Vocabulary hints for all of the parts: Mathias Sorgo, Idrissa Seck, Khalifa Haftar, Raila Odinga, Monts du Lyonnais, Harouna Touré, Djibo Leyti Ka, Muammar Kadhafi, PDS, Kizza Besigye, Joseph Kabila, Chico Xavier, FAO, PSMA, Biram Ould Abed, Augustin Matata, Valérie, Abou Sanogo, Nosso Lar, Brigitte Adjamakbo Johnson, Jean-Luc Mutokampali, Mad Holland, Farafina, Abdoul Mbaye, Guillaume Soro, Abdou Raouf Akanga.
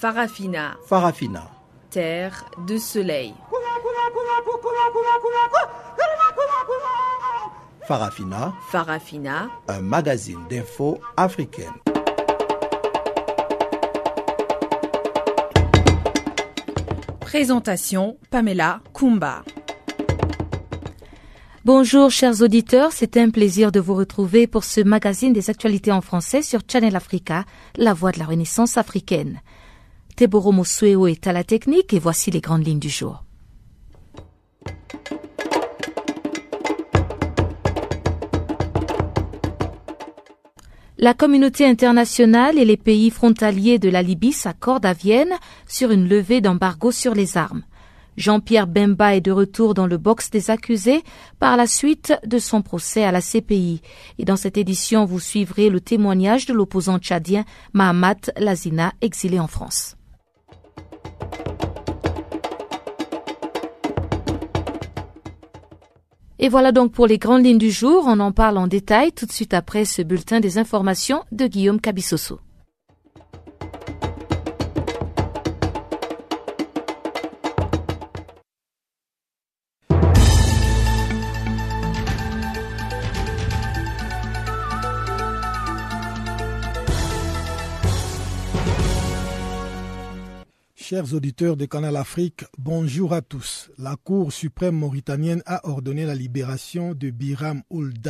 Farafina. Farafina. Terre de soleil. Farafina. Farafina. Un magazine d'infos africaine. Présentation Pamela Kumba. Bonjour chers auditeurs, c'est un plaisir de vous retrouver pour ce magazine des actualités en français sur Channel Africa, la voix de la Renaissance africaine. Téboremosueo est à la technique et voici les grandes lignes du jour. La communauté internationale et les pays frontaliers de la Libye s'accordent à Vienne sur une levée d'embargo sur les armes. Jean-Pierre Bemba est de retour dans le box des accusés par la suite de son procès à la CPI. Et dans cette édition, vous suivrez le témoignage de l'opposant tchadien Mahamat Lazina, exilé en France. Et voilà donc pour les grandes lignes du jour. On en parle en détail tout de suite après ce bulletin des informations de Guillaume Cabissoso. Chers auditeurs de Canal Afrique, bonjour à tous. La Cour suprême mauritanienne a ordonné la libération de Biram Ould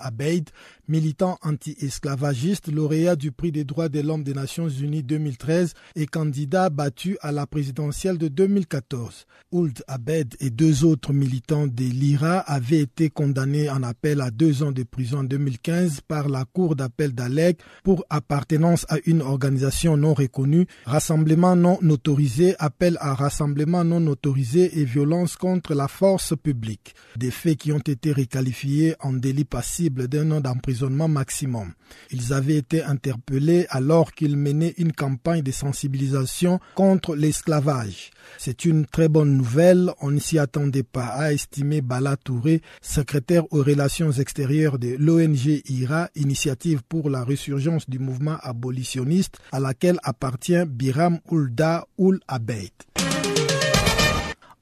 Abed, militant anti-esclavagiste, lauréat du prix des droits de l'homme des Nations Unies 2013 et candidat battu à la présidentielle de 2014. Ould Abed et deux autres militants de l'IRA avaient été condamnés en appel à 2 ans de prison en 2015 par la Cour d'appel d'Alec pour appartenance à une organisation non reconnue, rassemblement non autorisé, appel à rassemblement non autorisé et violence contre la force publique, des faits qui ont été requalifiés en délit passible d'1 an d'emprisonnement maximum. Ils avaient été interpellés alors qu'ils menaient une campagne de sensibilisation contre l'esclavage. C'est une très bonne nouvelle, on ne s'y attendait pas, a estimé Bala Touré, secrétaire aux relations extérieures de l'ONG IRA, Initiative pour la résurgence du mouvement abolitionniste, à laquelle appartient Biram Ould Abed.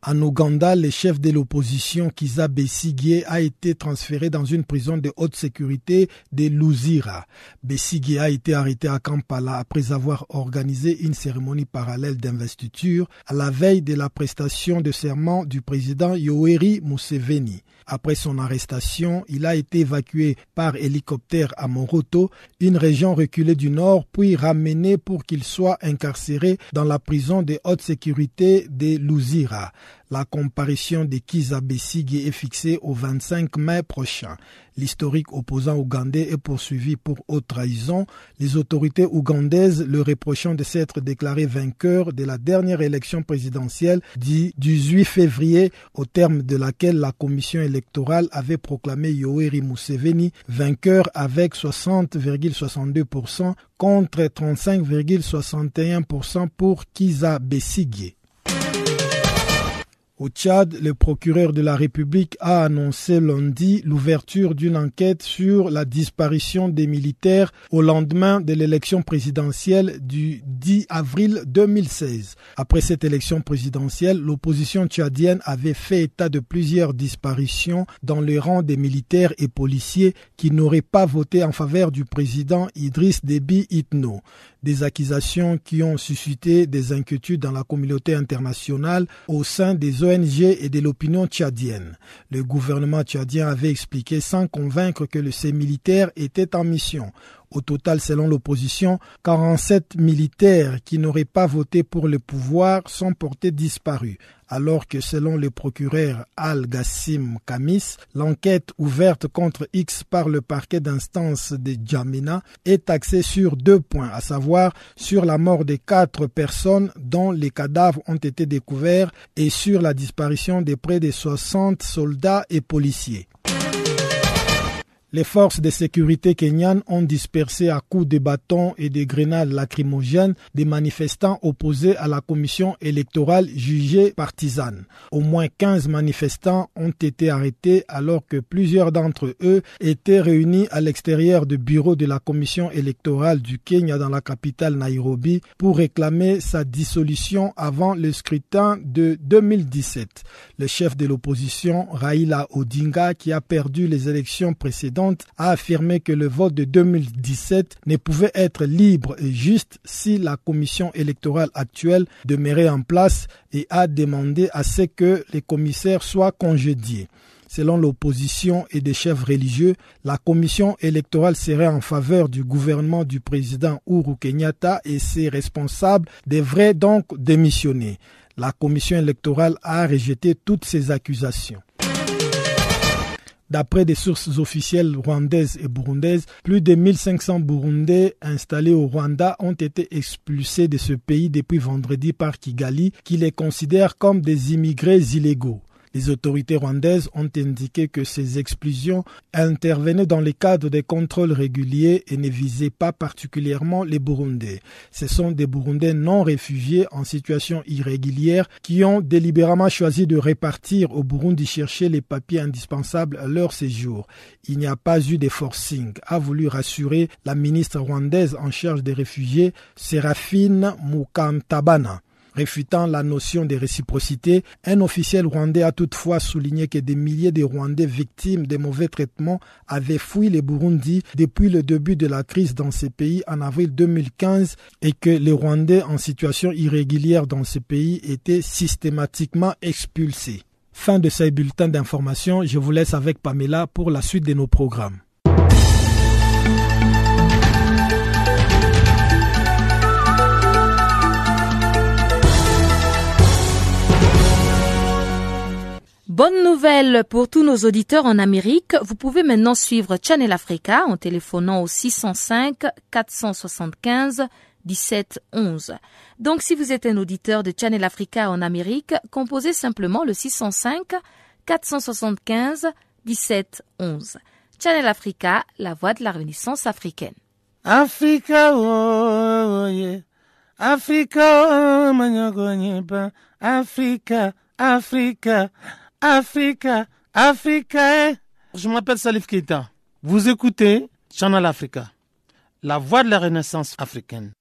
En Ouganda, le chef de l'opposition Kizza Besigye a été transféré dans une prison de haute sécurité de Luzira. Besigye a été arrêté à Kampala après avoir organisé une cérémonie parallèle d'investiture à la veille de la prestation de serment du président Yoweri Museveni. Après son arrestation, il a été évacué par hélicoptère à Moroto, une région reculée du nord, puis ramené pour qu'il soit incarcéré dans la prison de haute sécurité de Luzira. La comparution de Kizza Besigye est fixée au 25 mai prochain. L'historique opposant ougandais est poursuivi pour haute trahison, les autorités ougandaises le reprochant de s'être déclaré vainqueur de la dernière élection présidentielle du 18 février, au terme de laquelle la commission électorale avait proclamé Yoweri Museveni vainqueur avec 60,62% contre 35,61% pour Kizza Besigye. Au Tchad, le procureur de la République a annoncé lundi l'ouverture d'une enquête sur la disparition des militaires au lendemain de l'élection présidentielle du 10 avril 2016. Après cette élection présidentielle, l'opposition tchadienne avait fait état de plusieurs disparitions dans les rangs des militaires et policiers qui n'auraient pas voté en faveur du président Idriss Déby Itno. Des accusations qui ont suscité des inquiétudes dans la communauté internationale au sein des ONG et de l'opinion tchadienne. Le gouvernement tchadien avait expliqué sans convaincre que ces militaires étaient en mission. Au total, selon l'opposition, 47 militaires qui n'auraient pas voté pour le pouvoir sont portés disparus, alors que selon le procureur Al-Ghassim Kamis, l'enquête ouverte contre X par le parquet d'instance de Djamena est axée sur 2 points, à savoir sur la mort de 4 personnes dont les cadavres ont été découverts et sur la disparition de près de 60 soldats et policiers. Les forces de sécurité kenyanes ont dispersé à coups de bâtons et de grenades lacrymogènes des manifestants opposés à la commission électorale jugée partisane. Au moins 15 manifestants ont été arrêtés alors que plusieurs d'entre eux étaient réunis à l'extérieur du bureau de la commission électorale du Kenya dans la capitale Nairobi pour réclamer sa dissolution avant le scrutin de 2017. Le chef de l'opposition, Raila Odinga, qui a perdu les élections précédentes, a affirmé que le vote de 2017 ne pouvait être libre et juste si la commission électorale actuelle demeurait en place et a demandé à ce que les commissaires soient congédiés. Selon l'opposition et des chefs religieux, la commission électorale serait en faveur du gouvernement du président Uhuru Kenyatta et ses responsables devraient donc démissionner. La commission électorale a rejeté toutes ces accusations. D'après des sources officielles rwandaises et burundaises, plus de 1500 Burundais installés au Rwanda ont été expulsés de ce pays depuis vendredi par Kigali, qui les considère comme des immigrés illégaux. Les autorités rwandaises ont indiqué que ces expulsions intervenaient dans le cadre des contrôles réguliers et ne visaient pas particulièrement les Burundais. Ce sont des Burundais non réfugiés en situation irrégulière qui ont délibérément choisi de repartir au Burundi chercher les papiers indispensables à leur séjour. Il n'y a pas eu de forcing, a voulu rassurer la ministre rwandaise en charge des réfugiés, Séraphine Mukantabana. Réfutant la notion de réciprocité, un officiel rwandais a toutefois souligné que des milliers de Rwandais victimes de mauvais traitements avaient fui le Burundi depuis le début de la crise dans ce pays en avril 2015 et que les Rwandais en situation irrégulière dans ce pays étaient systématiquement expulsés. Fin de ce bulletin d'information, je vous laisse avec Pamela pour la suite de nos programmes. Bonne nouvelle pour tous nos auditeurs en Amérique. Vous pouvez maintenant suivre Channel Africa en téléphonant au 605 475 17 11. Donc, si vous êtes un auditeur de Channel Africa en Amérique, composez simplement le 605 475 17 11. Channel Africa, la voix de la Renaissance africaine. Africa, oh, yeah. Africa, oh, maniogonyepa. Africa, Africa. Africa, Africa. Je m'appelle Salif Keita. Vous écoutez Channel Africa, la voix de la Renaissance africaine.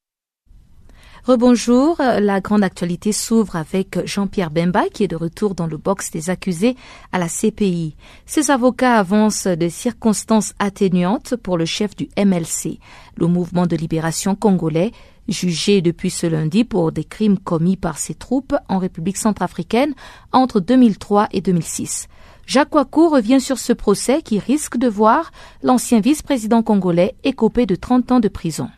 Rebonjour, la grande actualité s'ouvre avec Jean-Pierre Bemba qui est de retour dans le box des accusés à la CPI. Ses avocats avancent des circonstances atténuantes pour le chef du MLC, le mouvement de libération congolais, jugé depuis ce lundi pour des crimes commis par ses troupes en République centrafricaine entre 2003 et 2006. Jacques Wakou revient sur ce procès qui risque de voir l'ancien vice-président congolais écopé de 30 ans de prison.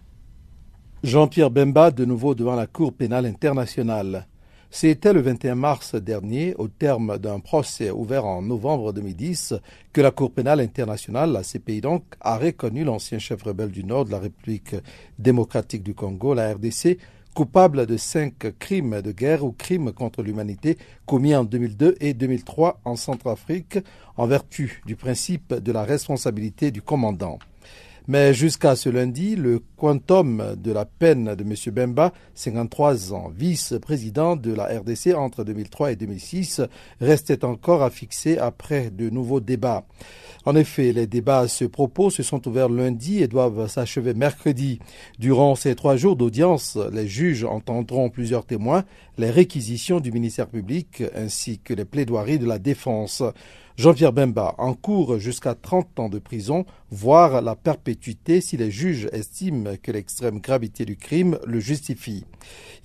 Jean-Pierre Bemba de nouveau devant la Cour pénale internationale. C'était le 21 mars dernier, au terme d'un procès ouvert en novembre 2010, que la Cour pénale internationale, la CPI donc, a reconnu l'ancien chef rebelle du Nord de la République démocratique du Congo, la RDC, coupable de 5 crimes de guerre ou crimes contre l'humanité commis en 2002 et 2003 en Centrafrique, en vertu du principe de la responsabilité du commandant. Mais jusqu'à ce lundi, le quantum de la peine de M. Bemba, 53 ans, vice-président de la RDC entre 2003 et 2006, restait encore à fixer après de nouveaux débats. En effet, les débats à ce propos se sont ouverts lundi et doivent s'achever mercredi. Durant ces 3 jours d'audience, les juges entendront plusieurs témoins, les réquisitions du ministère public ainsi que les plaidoiries de la défense. Jean-Pierre Bemba encourt jusqu'à 30 ans de prison, voire la perpétuité si les juges estiment que l'extrême gravité du crime le justifie.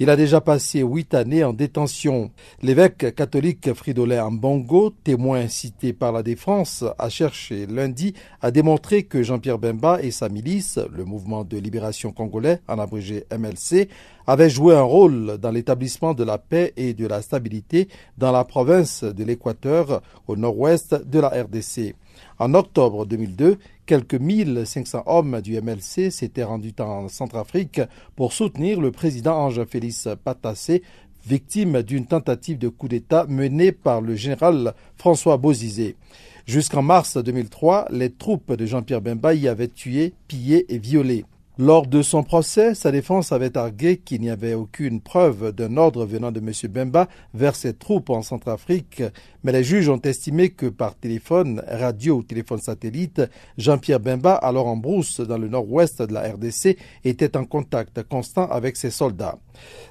Il a déjà passé 8 années en détention. L'évêque catholique Fridolin Ambongo, témoin cité par la défense, a cherché lundi à démontrer que Jean-Pierre Bemba et sa milice, le mouvement de libération congolais, en abrégé MLC, avaient joué un rôle dans l'établissement de la paix et de la stabilité dans la province de l'Équateur, au nord-ouest de la RDC. En octobre 2002, quelques 1500 hommes du MLC s'étaient rendus en Centrafrique pour soutenir le président Ange-Félix Patassé, victime d'une tentative de coup d'État menée par le général François Bozizé. Jusqu'en mars 2003, les troupes de Jean-Pierre Bemba y avaient tué, pillé et violé. Lors de son procès, sa défense avait argué qu'il n'y avait aucune preuve d'un ordre venant de M. Bemba vers ses troupes en Centrafrique, mais les juges ont estimé que par téléphone, radio ou téléphone satellite, Jean-Pierre Bemba, alors en brousse dans le nord-ouest de la RDC, était en contact constant avec ses soldats.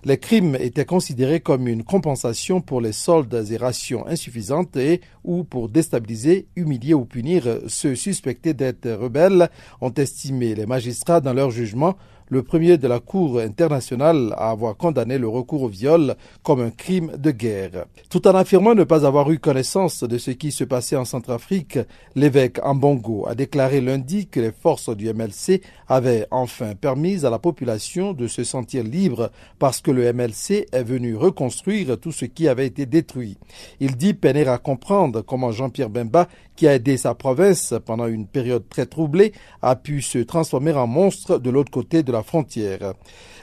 Les crimes étaient considérés comme une compensation pour les soldes et rations insuffisantes et ou pour déstabiliser, humilier ou punir ceux suspectés d'être rebelles, ont estimé les magistrats dans leur jugement, le premier de la Cour internationale à avoir condamné le recours au viol comme un crime de guerre. Tout en affirmant ne pas avoir eu connaissance de ce qui se passait en Centrafrique, l'évêque Ambongo a déclaré lundi que les forces du MLC avaient enfin permis à la population de se sentir libre parce que le MLC est venu reconstruire tout ce qui avait été détruit. Il dit peiner à comprendre comment Jean-Pierre Bemba, qui a aidé sa province pendant une période très troublée, a pu se transformer en monstre de l'autre côté de la frontière.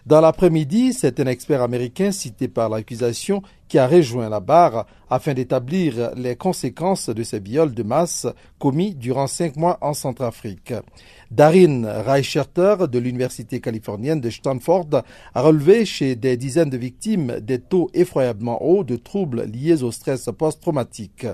Dans l'après-midi, c'est un expert américain cité par l'accusation qui a rejoint la barre afin d'établir les conséquences de ces viols de masse commis durant 5 mois en Centrafrique. Darin Reicherter de l'université californienne de Stanford a relevé chez des dizaines de victimes des taux effroyablement hauts de troubles liés au stress post-traumatique.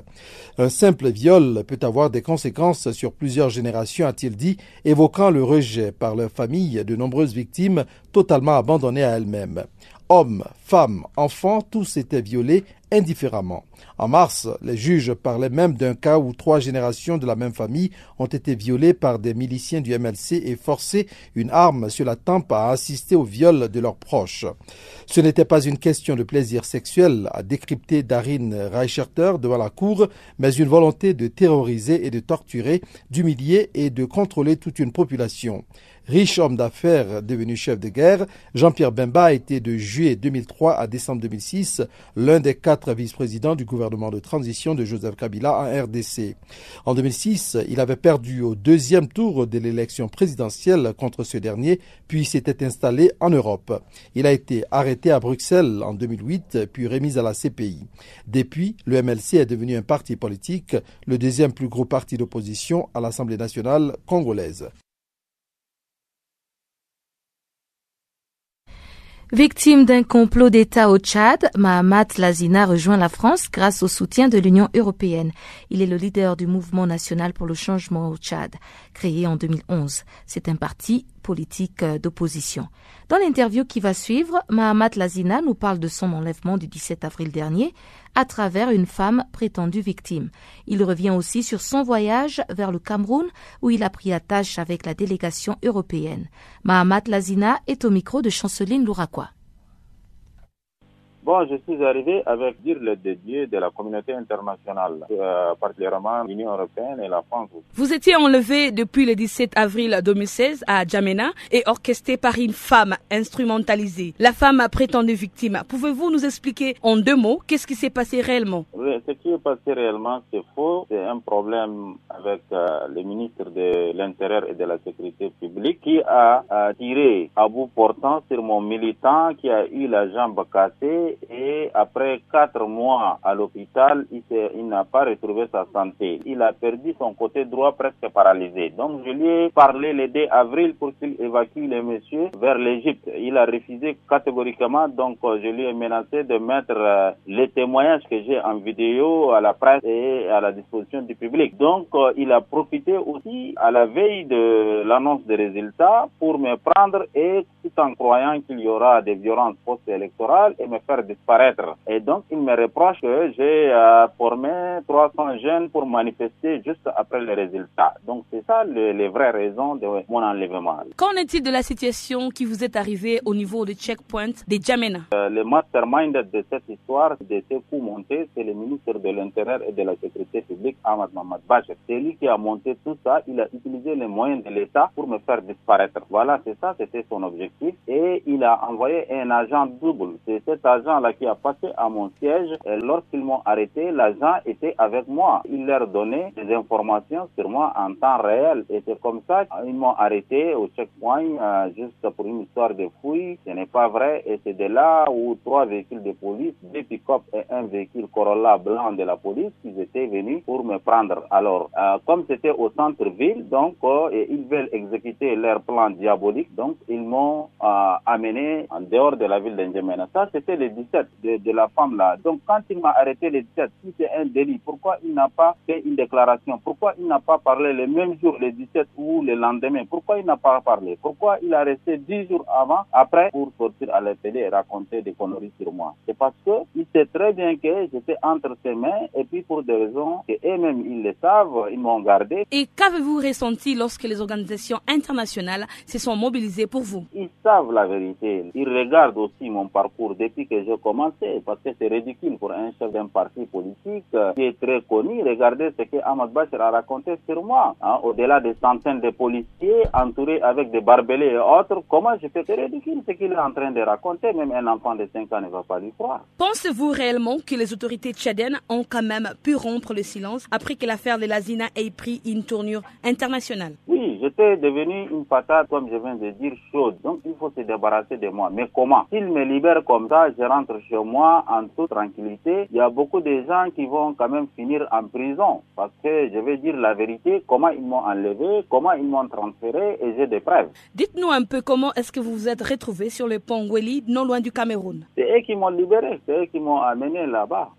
Un simple viol peut avoir des conséquences sur plusieurs générations, a-t-il dit, évoquant le rejet par leur famille de nombreuses victimes totalement abandonnées à elles-mêmes. Hommes, femmes, enfants, tous étaient violés indifféremment. En mars, les juges parlaient même d'un cas où 3 générations de la même famille ont été violées par des miliciens du MLC et forcées une arme sur la tempe à assister au viol de leurs proches. Ce n'était pas une question de plaisir sexuel, a décrypté Darin Reicherter devant la cour, mais une volonté de terroriser et de torturer, d'humilier et de contrôler toute une population. Riche homme d'affaires devenu chef de guerre, Jean-Pierre Bemba a été de juillet 2003 à décembre 2006 l'un des 4 vice-présidents du gouvernement de transition de Joseph Kabila en RDC. En 2006, il avait perdu au 2e tour de l'élection présidentielle contre ce dernier, puis s'était installé en Europe. Il a été arrêté à Bruxelles en 2008, puis remis à la CPI. Depuis, le MLC est devenu un parti politique, le 2e plus gros parti d'opposition à l'Assemblée nationale congolaise. Victime d'un complot d'État au Tchad, Mahamat Lazina rejoint la France grâce au soutien de l'Union européenne. Il est le leader du mouvement national pour le changement au Tchad, créé en 2011. C'est un parti politique d'opposition. Dans l'interview qui va suivre, Mahamat Lazina nous parle de son enlèvement du 17 avril dernier à travers une femme prétendue victime. Il revient aussi sur son voyage vers le Cameroun où il a pris attache avec la délégation européenne. Mahamat Lazina est au micro de Chanceline Louraqua. Bon, je suis arrivé avec dire le dédié de la communauté internationale, particulièrement l'Union européenne et la France. Vous étiez enlevé depuis le 17 avril 2016 à Djamena et orchestré par une femme instrumentalisée. La femme prétendue victime. Pouvez-vous nous expliquer en 2 mots qu'est-ce qui s'est passé réellement? Oui, ce qui est passé réellement, c'est faux. C'est un problème avec le ministre de l'Intérieur et de la Sécurité publique qui a tiré à bout portant sur mon militant qui a eu la jambe cassée. Et après 4 mois à l'hôpital, il n'a pas retrouvé sa santé. Il a perdu son côté droit presque paralysé. Donc je lui ai parlé le 2 avril pour qu'il évacue les messieurs vers l'Égypte. Il a refusé catégoriquement, donc je lui ai menacé de mettre les témoignages que j'ai en vidéo à la presse et à la disposition du public. Donc il a profité aussi à la veille de l'annonce des résultats pour me prendre et tout en croyant qu'il y aura des violences post-électorales et me faire disparaître. Et donc, il me reproche que j'ai formé 300 jeunes pour manifester juste après les résultats. Donc, c'est ça les vraies raisons de mon enlèvement. Qu'en est-il de la situation qui vous est arrivée au niveau du checkpoint de Djamena? Le mastermind de cette histoire, de ce coup monté, c'est le ministre de l'Intérieur et de la Sécurité publique, Ahmad Mamad Bachir. C'est lui qui a monté tout ça. Il a utilisé les moyens de l'État pour me faire disparaître. Voilà, c'est ça, c'était son objectif. Et il a envoyé un agent double. C'est cet agent-là qui a passé à mon siège. Lorsqu'ils m'ont arrêté, l'agent était avec moi. Ils leur donnaient des informations sur moi en temps réel. Et c'est comme ça qu'ils m'ont arrêté au checkpoint juste pour une histoire de fouilles. Ce n'est pas vrai. Et c'est de là où 3 véhicules de police, 2 pick-up et un véhicule Corolla blanc de la police, ils étaient venus pour me prendre. Alors, comme c'était au centre-ville, donc et ils veulent exécuter leur plan diabolique, donc ils m'ont amené en dehors de la ville d'Ndjamena. Ça, c'était le 17 de la femme là. Donc, quand il m'a arrêté le 17, si c'est un délit, pourquoi il n'a pas fait une déclaration? Pourquoi il n'a pas parlé le même jour, le 17 ou le lendemain? Pourquoi il n'a pas parlé? Pourquoi il a resté 10 jours avant, après, pour sortir à la télé et raconter des conneries sur moi? C'est parce que il sait très bien que j'étais entre ses mains et puis pour des raisons que eux-mêmes ils le savent, ils m'ont gardé. Et qu'avez-vous ressenti lorsque les organisations internationales se sont mobilisées pour vous? Ils savent la vérité. Ils regardent aussi mon parcours depuis que j'ai commencé parce que c'est ridicule pour un chef d'un parti politique qui est très connu. Regardez ce que Ahmad Bachir a raconté sur moi. Hein, au-delà des centaines de policiers entourés avec des barbelés et autres, comment je fais? C'est ridicule ce qu'il est en train de raconter. Même un enfant de 5 ans ne va pas lui croire. Pensez-vous réellement que les autorités tchadiennes ont quand même pu rompre le silence après que l'affaire de Lazina ait pris une tournure internationale? Oui, j'étais devenu une patate, comme je viens de dire, chaude. Donc il faut se débarrasser de moi. Mais comment? S'ils me libèrent comme ça, je rentre chez moi en toute tranquillité. Il y a beaucoup de gens qui vont quand même finir en prison. Parce que je vais dire la vérité, comment ils m'ont enlevé, comment ils m'ont transféré, et j'ai des preuves. Dites-nous un peu comment est-ce que vous vous êtes retrouvé sur le pont Weli, non loin du Cameroun. C'est eux qui m'ont libéré, c'est eux qui m'ont amené là-bas.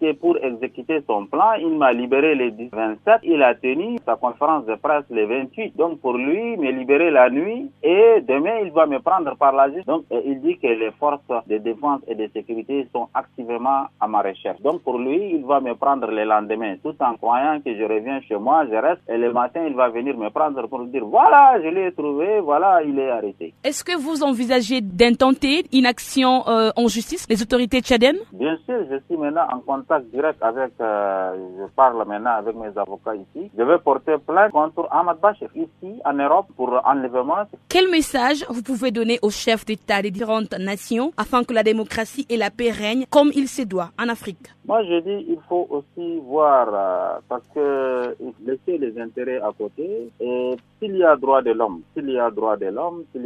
C'est pour exécuter son plan. Il m'a libéré le 27, il a tenu sa conférence de presse le 28. Donc pour lui, me libérer la nuit et demain, il va me prendre par la justice. Donc il dit que les forces de défense et de sécurité sont activement à ma recherche. Donc pour lui, il va me prendre le lendemain, tout en croyant que je reviens chez moi, je reste et le matin, il va venir me prendre pour dire voilà, je l'ai trouvé, voilà, il est arrêté. Est-ce que vous envisagez d'intenter une action en justice, les autorités tchadiennes? Bien sûr, je suis maintenant en contact direct avec, je parle maintenant avec mes avocats ici. Je vais porter plainte contre Ahmad Bachir ici en Europe pour enlèvement. Quel message vous pouvez donner aux chefs d'État des différentes nations afin que la démocratie et la paix règnent comme il se doit en Afrique? Moi, je dis il faut aussi voir parce que laisser les intérêts à côté et s'il y a droit de l'homme, s'il y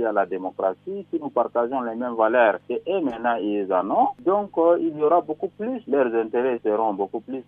a la démocratie, si nous partageons les mêmes valeurs que eux maintenant ils en ont, donc il y aura beaucoup plus, leurs intérêts seront beaucoup plus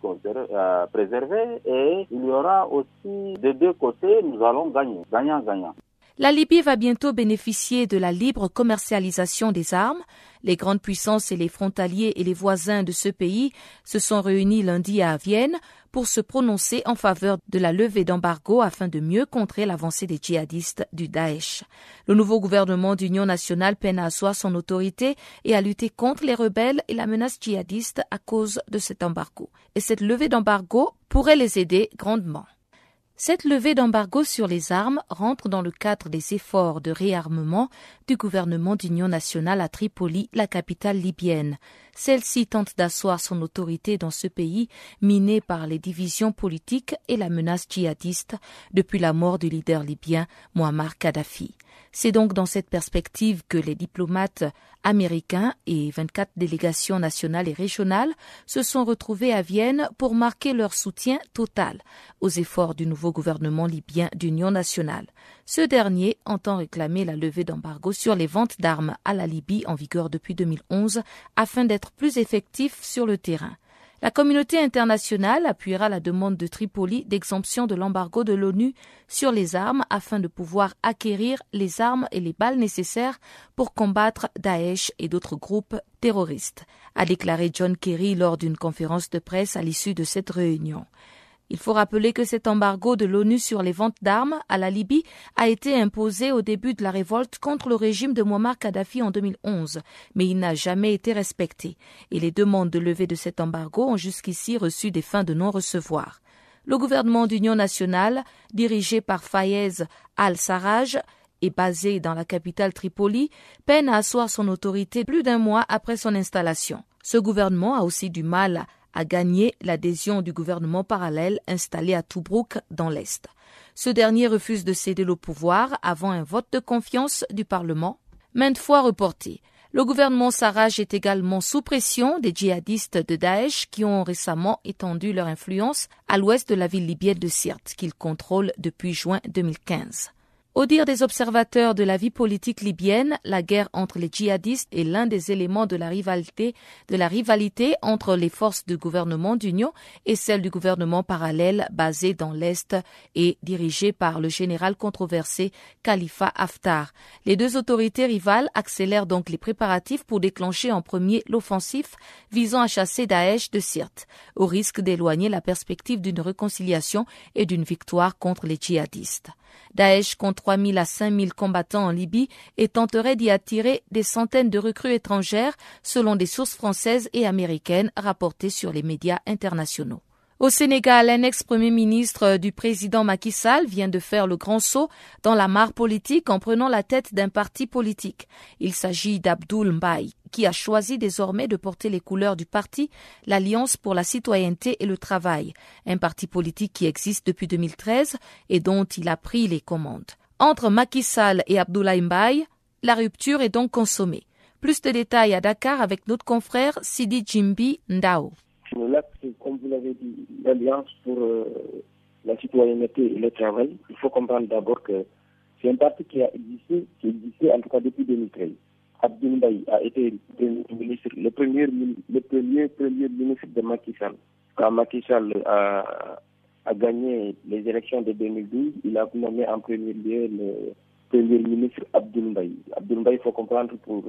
préservés et il y aura aussi des deux côtés, nous allons gagner, gagnant-gagnant. La Libye va bientôt bénéficier de la libre commercialisation des armes. Les grandes puissances et les frontaliers et les voisins de ce pays se sont réunis lundi à Vienne pour se prononcer en faveur de la levée d'embargo afin de mieux contrer l'avancée des djihadistes du Daesh. Le nouveau gouvernement d'union nationale peine à asseoir son autorité et à lutter contre les rebelles et la menace djihadiste à cause de cet embargo. Et cette levée d'embargo pourrait les aider grandement. Cette levée d'embargo sur les armes rentre dans le cadre des efforts de réarmement du gouvernement d'union nationale à Tripoli, la capitale libyenne. Celle-ci tente d'asseoir son autorité dans ce pays miné par les divisions politiques et la menace djihadiste depuis la mort du leader libyen Muammar Kadhafi. C'est donc dans cette perspective que les diplomates américains et 24 délégations nationales et régionales se sont retrouvés à Vienne pour marquer leur soutien total aux efforts du nouveau gouvernement libyen d'union nationale. Ce dernier entend réclamer la levée d'embargo sur les ventes d'armes à la Libye en vigueur depuis 2011 afin d'être plus effectif sur le terrain. La communauté internationale appuiera la demande de Tripoli d'exemption de l'embargo de l'ONU sur les armes afin de pouvoir acquérir les armes et les balles nécessaires pour combattre Daesh et d'autres groupes terroristes, a déclaré John Kerry lors d'une conférence de presse à l'issue de cette réunion. Il faut rappeler que cet embargo de l'ONU sur les ventes d'armes à la Libye a été imposé au début de la révolte contre le régime de Muammar Kadhafi en 2011, mais il n'a jamais été respecté, et les demandes de levée de cet embargo ont jusqu'ici reçu des fins de non-recevoir. Le gouvernement d'union nationale, dirigé par Fayez al-Sarraj, et basé dans la capitale Tripoli, peine à asseoir son autorité plus d'un mois après son installation. Ce gouvernement a aussi du mal à gagner l'adhésion du gouvernement parallèle installé à Toubrouk dans l'Est. Ce dernier refuse de céder le pouvoir avant un vote de confiance du Parlement, maintes fois reporté. Le gouvernement sarraj est également sous pression des djihadistes de Daesh qui ont récemment étendu leur influence à l'ouest de la ville libyenne de Sirte qu'ils contrôlent depuis juin 2015. Au dire des observateurs de la vie politique libyenne, la guerre entre les djihadistes est l'un des éléments de la rivalité entre les forces du gouvernement d'union et celles du gouvernement parallèle basé dans l'Est et dirigé par le général controversé Khalifa Haftar. Les deux autorités rivales accélèrent donc les préparatifs pour déclencher en premier l'offensive visant à chasser Daesh de Sirte, au risque d'éloigner la perspective d'une réconciliation et d'une victoire contre les djihadistes. Daesh compte 3 000 à 5 000 combattants en Libye et tenterait d'y attirer des centaines de recrues étrangères selon des sources françaises et américaines rapportées sur les médias internationaux. Au Sénégal, un ex-premier ministre du président Macky Sall vient de faire le grand saut dans la mare politique en prenant la tête d'un parti politique. Il s'agit d'Abdoul Mbaye, qui a choisi désormais de porter les couleurs du parti, l'Alliance pour la citoyenneté et le travail, un parti politique qui existe depuis 2013 et dont il a pris les commandes. Entre Macky Sall et Abdoulaye Mbaye, la rupture est donc consommée. Plus de détails à Dakar avec notre confrère Sidi Djimbi Ndao. L'acte, comme vous l'avez dit, l'Alliance pour la citoyenneté et le travail, il faut comprendre d'abord que c'est un parti qui existait en tout cas depuis 2013. Abdoul Mbaye a été le premier ministre de Macky Sall. Quand Macky Sall a gagné les élections de 2012, il a nommé en premier lieu le premier ministre Abdoul Mbaye. Abdoul Mbaye, il faut comprendre pour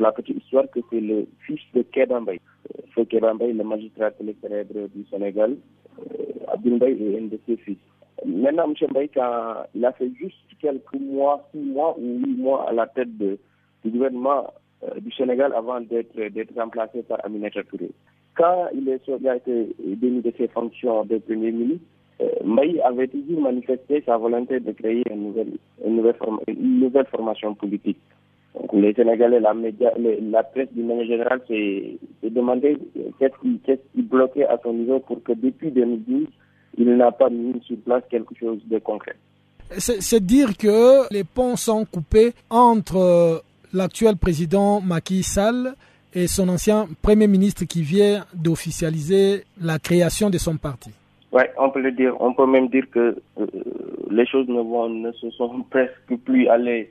la petite histoire que c'est le fils de Kedambaye. C'est Kedambaye, le magistrat célèbre du Sénégal. Abdoul Mbaye est un de ses fils. Maintenant, M. Mbaye, il a fait juste quelques mois, 6 mois ou 8 mois à la tête du gouvernement du Sénégal avant d'être remplacé par Aminata Touré. Quand il a été démis de ses fonctions de premier ministre, Mbaye avait toujours manifesté sa volonté de créer une nouvelle formation politique. Donc, les Sénégalais, la presse d'une manière générale s'est demandé qu'est-ce qui bloquait à son niveau pour que depuis 2012, il n'a pas mis sur place quelque chose de concret. C'est dire que les ponts sont coupés entre l'actuel président Macky Sall et son ancien premier ministre qui vient d'officialiser la création de son parti. Oui, on peut le dire. On peut même dire que les choses ne se sont presque plus allées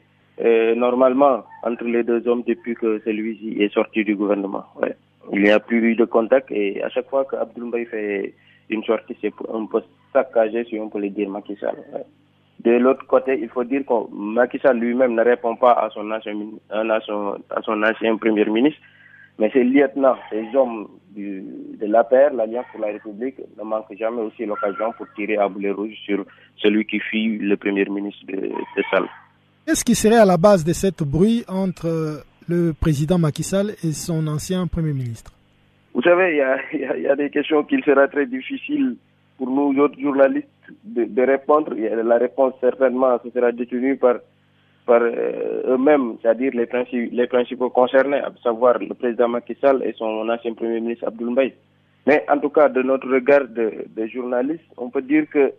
normalement entre les deux hommes depuis que celui-ci est sorti du gouvernement. Ouais. Il n'y a plus eu de contact et à chaque fois que Abdoul Mbaye fait une sortie, c'est un peu saccagé, si on peut le dire, Macky Sall. Ouais. De l'autre côté, il faut dire que Macky Sall lui-même ne répond pas à son ancien premier ministre, mais ses lieutenants, ses hommes de l'APR, l'Alliance pour la République, ne manquent jamais aussi l'occasion pour tirer à boulet rouge sur celui qui fut le premier ministre de Sall. Qu'est-ce qui serait à la base de cette bruit entre le président Macky Sall et son ancien premier ministre? Vous savez, il y a des questions qu'il sera très difficile pour nous autres journalistes de répondre. La réponse certainement ce sera détenue par eux-mêmes, c'est-à-dire les principaux concernés, à savoir le président Macky Sall et son ancien premier ministre Abdoul Mbaye. Mais en tout cas, de notre regard de journalistes, on peut dire que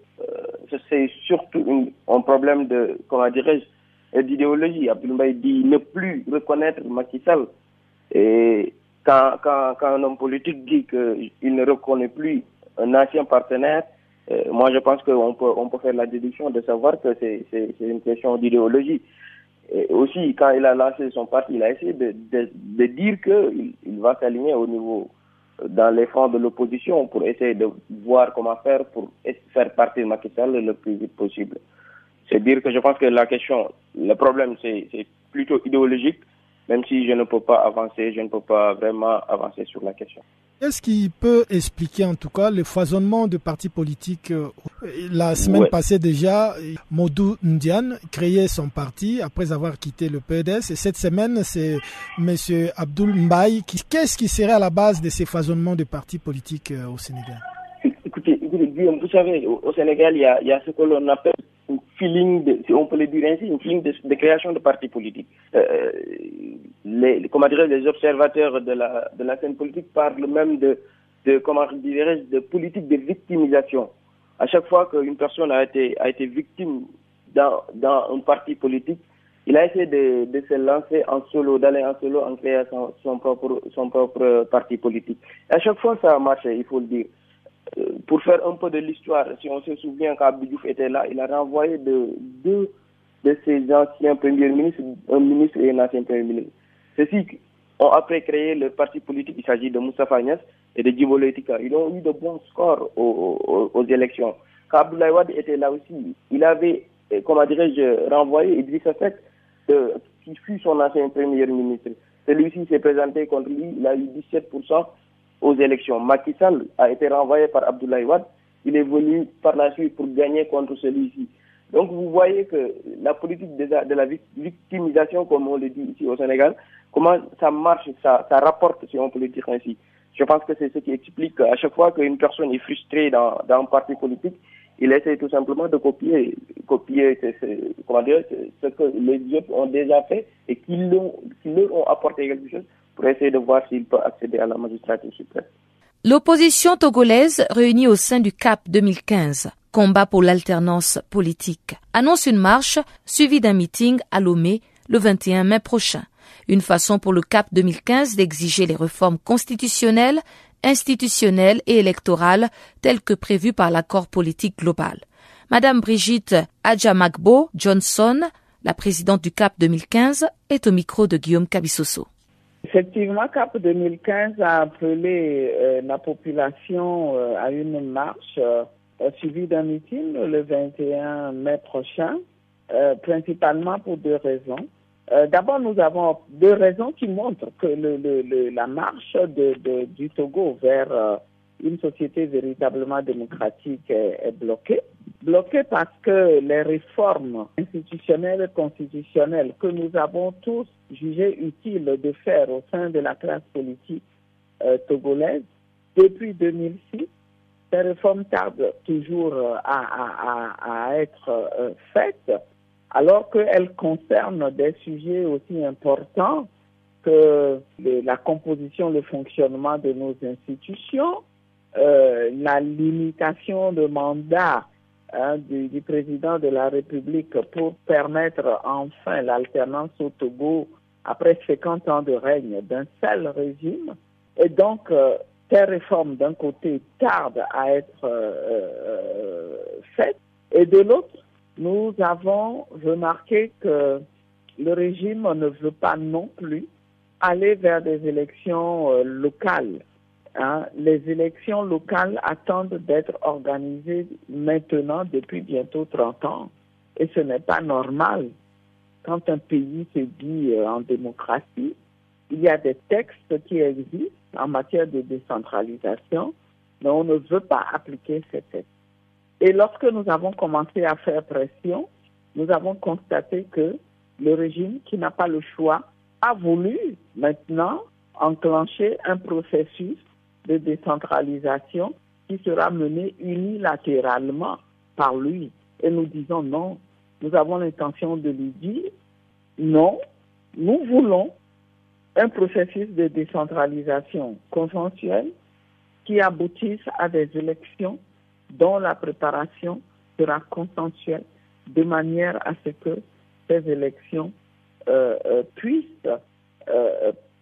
c'est surtout un problème de, comment dirais-je, d'idéologie. Abdoul Mbaye dit ne plus reconnaître Macky Sall. Et quand un homme politique dit qu'il ne reconnaît plus un ancien partenaire, moi je pense qu'on peut faire la déduction de savoir que c'est une question d'idéologie. Et aussi, quand il a lancé son parti, il a essayé de dire qu'il va s'aligner au niveau dans les fronts de l'opposition pour essayer de voir comment faire pour faire partir Macky Sall le plus vite possible. C'est dire que je pense que le problème c'est plutôt idéologique, même si je ne peux pas vraiment avancer sur la question. Qu'est-ce qui peut expliquer en tout cas le foisonnement de partis politiques? La semaine passée déjà, Modou Ndian créait son parti après avoir quitté le PDS. Et cette semaine, c'est M. Abdoul Mbaye. Qu'est-ce qui serait à la base de ces foisonnements de partis politiques au Sénégal? Écoutez, Guillaume, vous savez, au Sénégal, il y a ce que l'on appelle une feeling, si on peut le dire ainsi, une feeling de création de partis politiques. Les observateurs de la scène politique parlent même de politique de victimisation. À chaque fois qu'une personne a été victime dans un parti politique, Il a essayé de se lancer en solo, d'aller en solo en créant son propre parti politique. À chaque fois, ça a marché, il faut le dire. Pour faire un peu de l'histoire, si on se souvient qu'Abdou Diouf était là, il a renvoyé deux de ses anciens premiers ministres, un ministre et un ancien premier ministre. Ceux-ci ont après créé le parti politique, il s'agit de Moustapha Niasse et de Djibo Leyti Ka. Ils ont eu de bons scores aux élections. Quand Abdoulaye Wade était là aussi, il avait, comment dirais-je, renvoyé Idrissa Seck, qui fut son ancien premier ministre. Celui-ci s'est présenté contre lui, il a eu 17% aux élections. Macky Sall a été renvoyé par Abdoulaye Wade, il est venu par la suite pour gagner contre celui-ci. Donc vous voyez que la politique de la victimisation, comme on le dit ici au Sénégal, comment ça marche, ça rapporte, si on peut le dire ainsi. Je pense que c'est ce qui explique qu'à chaque fois qu'une personne est frustrée dans un parti politique, il essaie tout simplement de copier ce que les autres ont déjà fait et qui leur ont apporté quelque chose pour essayer de voir s'il peut accéder à la magistrature suprême. L'opposition togolaise réunie au sein du CAP 2015, combat pour l'alternance politique, annonce une marche suivie d'un meeting à Lomé le 21 mai prochain. Une façon pour le CAP 2015 d'exiger les réformes constitutionnelles, institutionnelles et électorales telles que prévues par l'accord politique global. Madame Brigitte Adjamakbo Johnson, la présidente du CAP 2015, est au micro de Guillaume Cabissoso. Effectivement, CAP 2015 a appelé la population à une marche suivie d'un meeting le 21 mai prochain, principalement pour deux raisons. D'abord, nous avons deux raisons qui montrent que la marche du Togo vers une société véritablement démocratique est bloquée. Bloquée parce que les réformes institutionnelles et constitutionnelles que nous avons tous jugé utile de faire au sein de la classe politique togolaise depuis 2006, ces réformes tardent toujours à être faites. Alors qu'elle concerne des sujets aussi importants que la composition, le fonctionnement de nos institutions, la limitation de mandat du président de la République pour permettre enfin l'alternance au Togo après 50 ans de règne d'un seul régime. Et donc, ces réformes, d'un côté, tardent à être faites, et de l'autre, nous avons remarqué que le régime ne veut pas non plus aller vers des élections locales. Les élections locales attendent d'être organisées maintenant depuis bientôt 30 ans. Et ce n'est pas normal. Quand un pays se dit en démocratie, il y a des textes qui existent en matière de décentralisation, mais on ne veut pas appliquer ces textes. Et lorsque nous avons commencé à faire pression, nous avons constaté que le régime, qui n'a pas le choix, a voulu maintenant enclencher un processus de décentralisation qui sera mené unilatéralement par lui. Et nous disons non, nous avons l'intention de lui dire non, nous voulons un processus de décentralisation consensuel qui aboutisse à des élections dont la préparation sera consensuelle, de manière à ce que ces élections puissent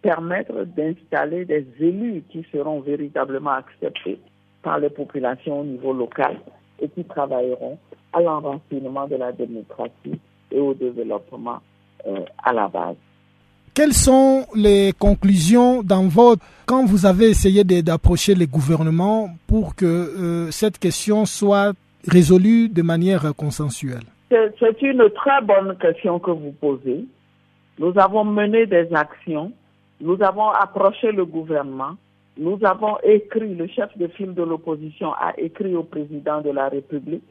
permettre d'installer des élus qui seront véritablement acceptés par les populations au niveau local et qui travailleront à l'enracinement de la démocratie et au développement à la base. Quelles sont les conclusions quand vous avez essayé d'approcher les gouvernements pour que cette question soit résolue de manière consensuelle? C'est une très bonne question que vous posez. Nous avons mené des actions, nous avons approché le gouvernement, nous avons écrit, le chef de file de l'opposition a écrit au président de la République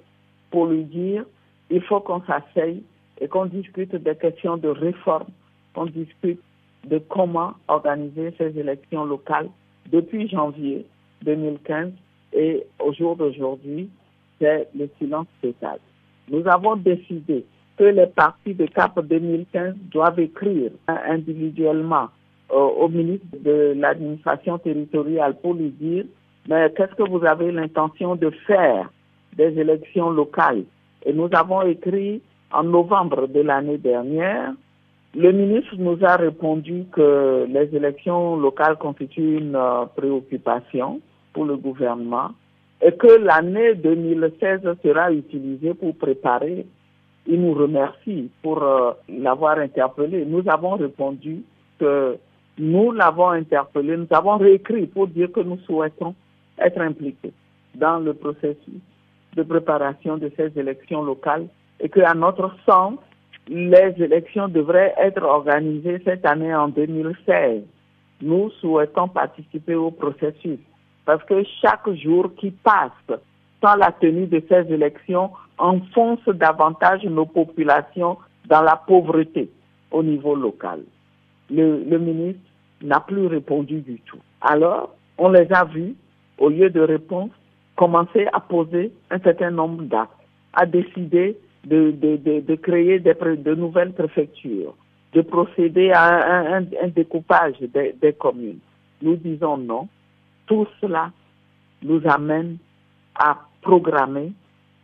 pour lui dire il faut qu'on s'asseye et qu'on discute des questions de réforme. On discute de comment organiser ces élections locales depuis janvier 2015 et au jour d'aujourd'hui, c'est le silence total. Nous avons décidé que les partis de CAP 2015 doivent écrire individuellement au ministre de l'administration territoriale pour lui dire « Mais qu'est-ce que vous avez l'intention de faire des élections locales ?» Et nous avons écrit en novembre de l'année dernière Le ministre nous a répondu que les élections locales constituent une préoccupation pour le gouvernement et que l'année 2016 sera utilisée pour préparer. Il nous remercie pour l'avoir interpellé. Nous avons répondu que nous l'avons interpellé, nous avons réécrit pour dire que nous souhaitons être impliqués dans le processus de préparation de ces élections locales et qu'à notre sens, les élections devraient être organisées cette année en 2016. Nous souhaitons participer au processus parce que chaque jour qui passe sans la tenue de ces élections enfonce davantage nos populations dans la pauvreté au niveau local. Le ministre n'a plus répondu du tout. Alors, on les a vus, au lieu de réponse, commencer à poser un certain nombre d'actes, à décider de créer de nouvelles préfectures, de procéder à un découpage des communes. Nous disons non. Tout cela nous amène à programmer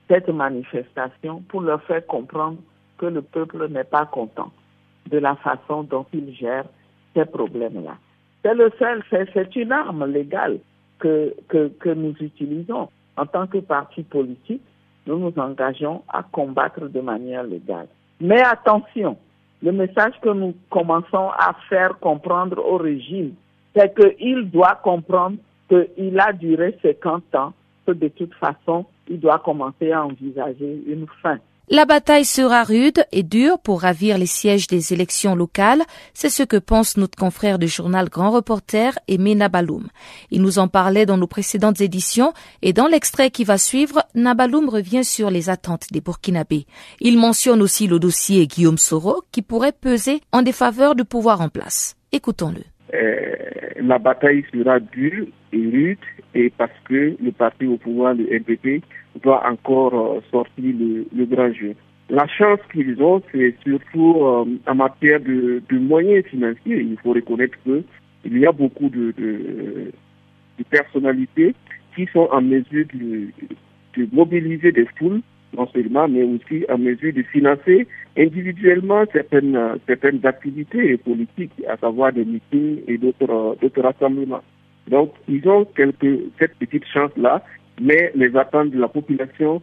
cette manifestation pour leur faire comprendre que le peuple n'est pas content de la façon dont il gère ces problèmes-là. C'est le seul, c'est une arme légale que nous utilisons. En tant que parti politique, nous nous engageons à combattre de manière légale. Mais attention, le message que nous commençons à faire comprendre au régime, c'est qu'il doit comprendre qu'il a duré 50 ans, que de toute façon, il doit commencer à envisager une fin. La bataille sera rude et dure pour ravir les sièges des élections locales, c'est ce que pense notre confrère du journal Grand Reporter, Aimé Nabaloum. Il nous en parlait dans nos précédentes éditions et dans l'extrait qui va suivre, Nabaloum revient sur les attentes des Burkinabés. Il mentionne aussi le dossier Guillaume Soro qui pourrait peser en défaveur du pouvoir en place. Écoutons-le. La bataille sera dure et rude et parce que le parti au pouvoir, le MPP, doit encore sortir le grand jeu. La chance qu'ils ont, c'est surtout en matière de moyens financiers. Il faut reconnaître qu'il y a beaucoup de personnalités qui sont en mesure de mobiliser des foules, non seulement, mais aussi en mesure de financer individuellement certaines activités politiques, à savoir des meetings et d'autres rassemblements. Donc, ils ont cette petite chance-là, mais les attentes de la population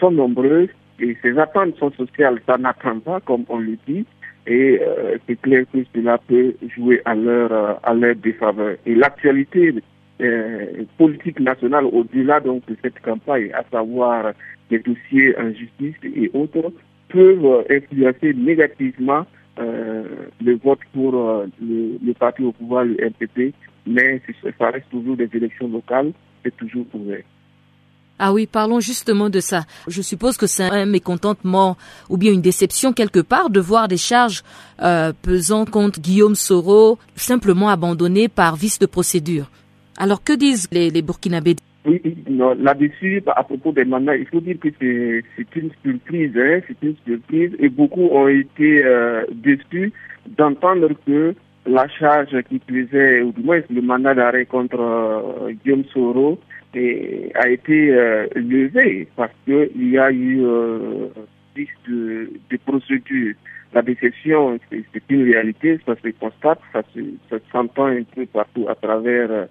sont nombreuses et ces attentes sont sociales, ça n'attend pas, comme on le dit, et c'est clair que cela peut jouer à leur défaveur. Et l'actualité politique nationale au-delà donc de cette campagne, à savoir les dossiers en justice et autres, peuvent influencer négativement le vote pour le parti au pouvoir, le MPP, mais ça reste toujours des élections locales, c'est toujours ouvert. Ah oui, parlons justement de ça. Je suppose que c'est un mécontentement ou bien une déception quelque part de voir des charges pesant contre Guillaume Soro simplement abandonné par vice de procédure. Alors que disent les Burkinabés? Oui, non, là-dessus, à propos des mandats, il faut dire que c'est une surprise, hein, et beaucoup ont été déçus d'entendre que la charge qui pesait, ou du moins le mandat d'arrêt contre Guillaume Soro, a été levée parce qu'il y a eu liste de procédures. La déception, c'est une réalité, ça se constate, ça s'entend un peu partout à travers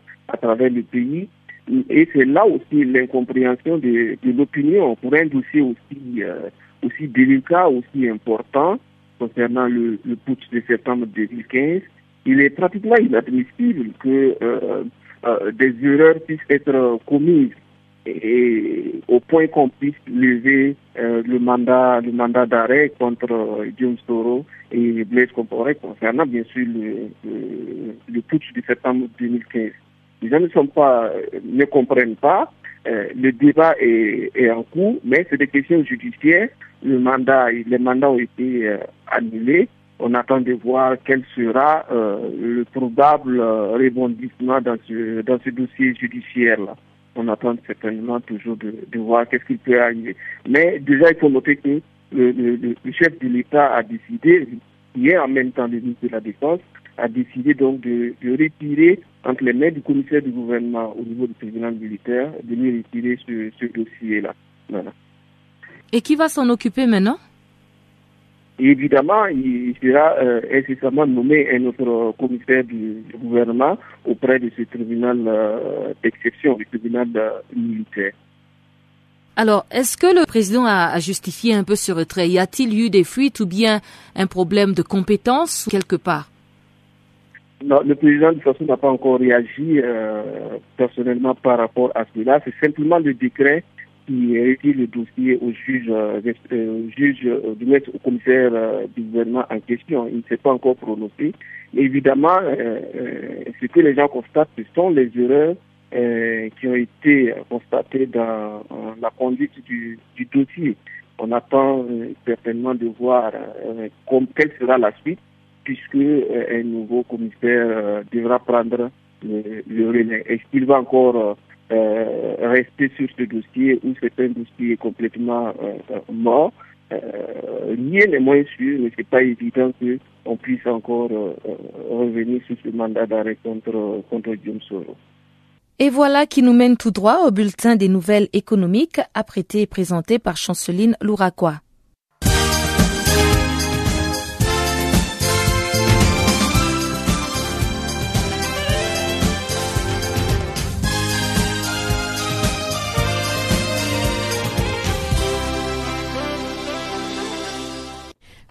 le pays. Et c'est là aussi l'incompréhension de l'opinion pour un dossier aussi délicat, aussi important concernant le putsch de septembre 2015. Il est pratiquement inadmissible que des erreurs puissent être commises et au point qu'on puisse lever le mandat d'arrêt contre Guillaume Soro et Blaise Compaoré concernant bien sûr le putsch de septembre 2015. Les gens ne comprennent pas. Le débat est en cours, mais c'est des questions judiciaires. Les mandats ont été annulés. On attend de voir quel sera le probable rebondissement dans ce dossier judiciaire-là. On attend certainement toujours de voir qu'est-ce qui peut arriver. Mais déjà, il faut noter que le chef de l'État a décidé, qui est en même temps le ministre de la Défense, a décidé donc de retirer entre les mains du commissaire du gouvernement au niveau du tribunal militaire, de lui retirer ce dossier-là. Voilà. Et qui va s'en occuper maintenant ? Et évidemment, il sera incessamment nommé un autre commissaire du gouvernement auprès de ce tribunal d'exception, du tribunal militaire. Alors, est-ce que le président a justifié un peu ce retrait? Y a-t-il eu des fuites ou bien un problème de compétence quelque part? Non, le président de toute façon n'a pas encore réagi personnellement par rapport à cela. C'est simplement le décret qui retire le dossier au juge, au commissaire du gouvernement en question. Il ne s'est pas encore prononcé. Mais évidemment, ce que les gens constatent, ce sont les erreurs qui ont été constatées dans la conduite du dossier. On attend certainement de voir quelle sera la suite, puisque un nouveau commissaire devra prendre le relais. Est-ce qu'il va encore rester sur ce dossier ou c'est un dossier complètement mort? Rien n'est moins sûr, mais ce n'est pas évident qu'on puisse encore revenir sur ce mandat d'arrêt contre Guillaume Soro. Et voilà qui nous mène tout droit au bulletin des nouvelles économiques apprêté et présenté par Chanceline Louraqua.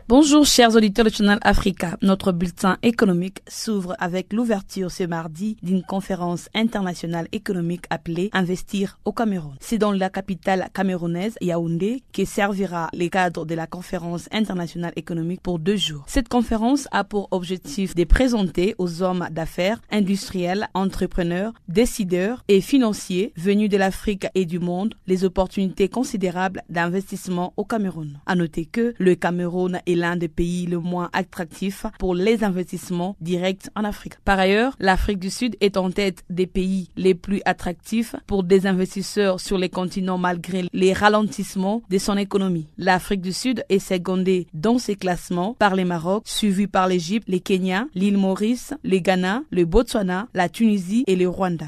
Bonjour chers auditeurs de Channel Africa, notre bulletin économique s'ouvre avec l'ouverture ce mardi d'une conférence internationale économique appelée « Investir au Cameroun ». C'est dans la capitale camerounaise, Yaoundé, que servira le cadre de la conférence internationale économique pour 2 jours. Cette conférence a pour objectif de présenter aux hommes d'affaires, industriels, entrepreneurs, décideurs et financiers venus de l'Afrique et du monde les opportunités considérables d'investissement au Cameroun. À noter que le Cameroun est l'un des pays le moins attractif pour les investissements directs en Afrique. Par ailleurs, l'Afrique du Sud est en tête des pays les plus attractifs pour des investisseurs sur les continents malgré les ralentissements de son économie. L'Afrique du Sud est secondée dans ses classements par le Maroc, suivi par l'Égypte, le Kenya, l'île Maurice, le Ghana, le Botswana, la Tunisie et le Rwanda.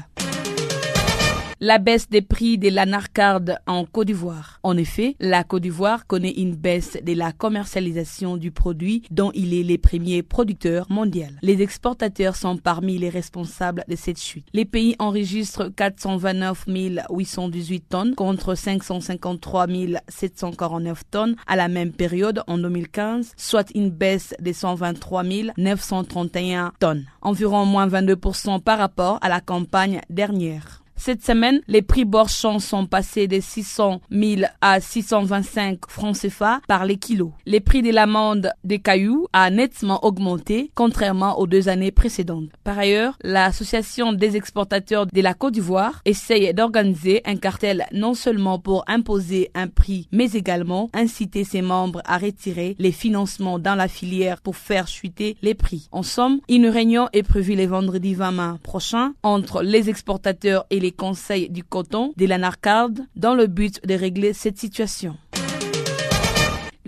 La baisse des prix de la narcarde en Côte d'Ivoire. En effet, la Côte d'Ivoire connaît une baisse de la commercialisation du produit dont il est le premier producteur mondial. Les exportateurs sont parmi les responsables de cette chute. Les pays enregistrent 429 818 tonnes contre 553 749 tonnes à la même période en 2015, soit une baisse de 123 931 tonnes, environ moins 22% par rapport à la campagne dernière. Cette semaine, les prix Borchon sont passés de 600 000 à 625 francs CFA par les kilos. Les prix de l'amande des cailloux a nettement augmenté, contrairement aux 2 années précédentes. Par ailleurs, l'Association des exportateurs de la Côte d'Ivoire essaye d'organiser un cartel non seulement pour imposer un prix, mais également inciter ses membres à retirer les financements dans la filière pour faire chuter les prix. En somme, une réunion est prévue le vendredi 20 mars prochain entre les exportateurs et les conseils du coton de la narcarde dans le but de régler cette situation.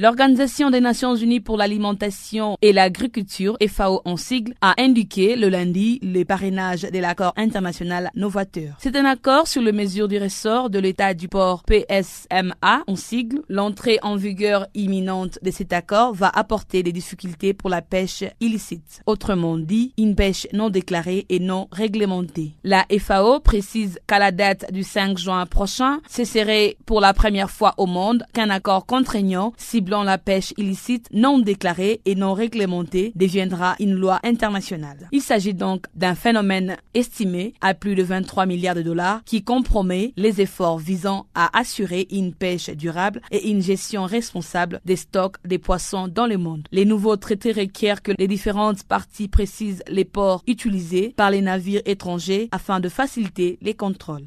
L'Organisation des Nations Unies pour l'alimentation et l'agriculture, FAO en sigle, a indiqué le lundi le parrainage de l'accord international novateur. C'est un accord sur les mesures du ressort de l'état du port PSMA en sigle. L'entrée en vigueur imminente de cet accord va apporter des difficultés pour la pêche illicite. Autrement dit, une pêche non déclarée et non réglementée. La FAO précise qu'à la date du 5 juin prochain, ce serait pour la première fois au monde qu'un accord contraignant cible la pêche illicite non déclarée et non réglementée deviendra une loi internationale. Il s'agit donc d'un phénomène estimé à plus de 23 milliards de dollars qui compromet les efforts visant à assurer une pêche durable et une gestion responsable des stocks des poissons dans le monde. Les nouveaux traités requièrent que les différentes parties précisent les ports utilisés par les navires étrangers afin de faciliter les contrôles.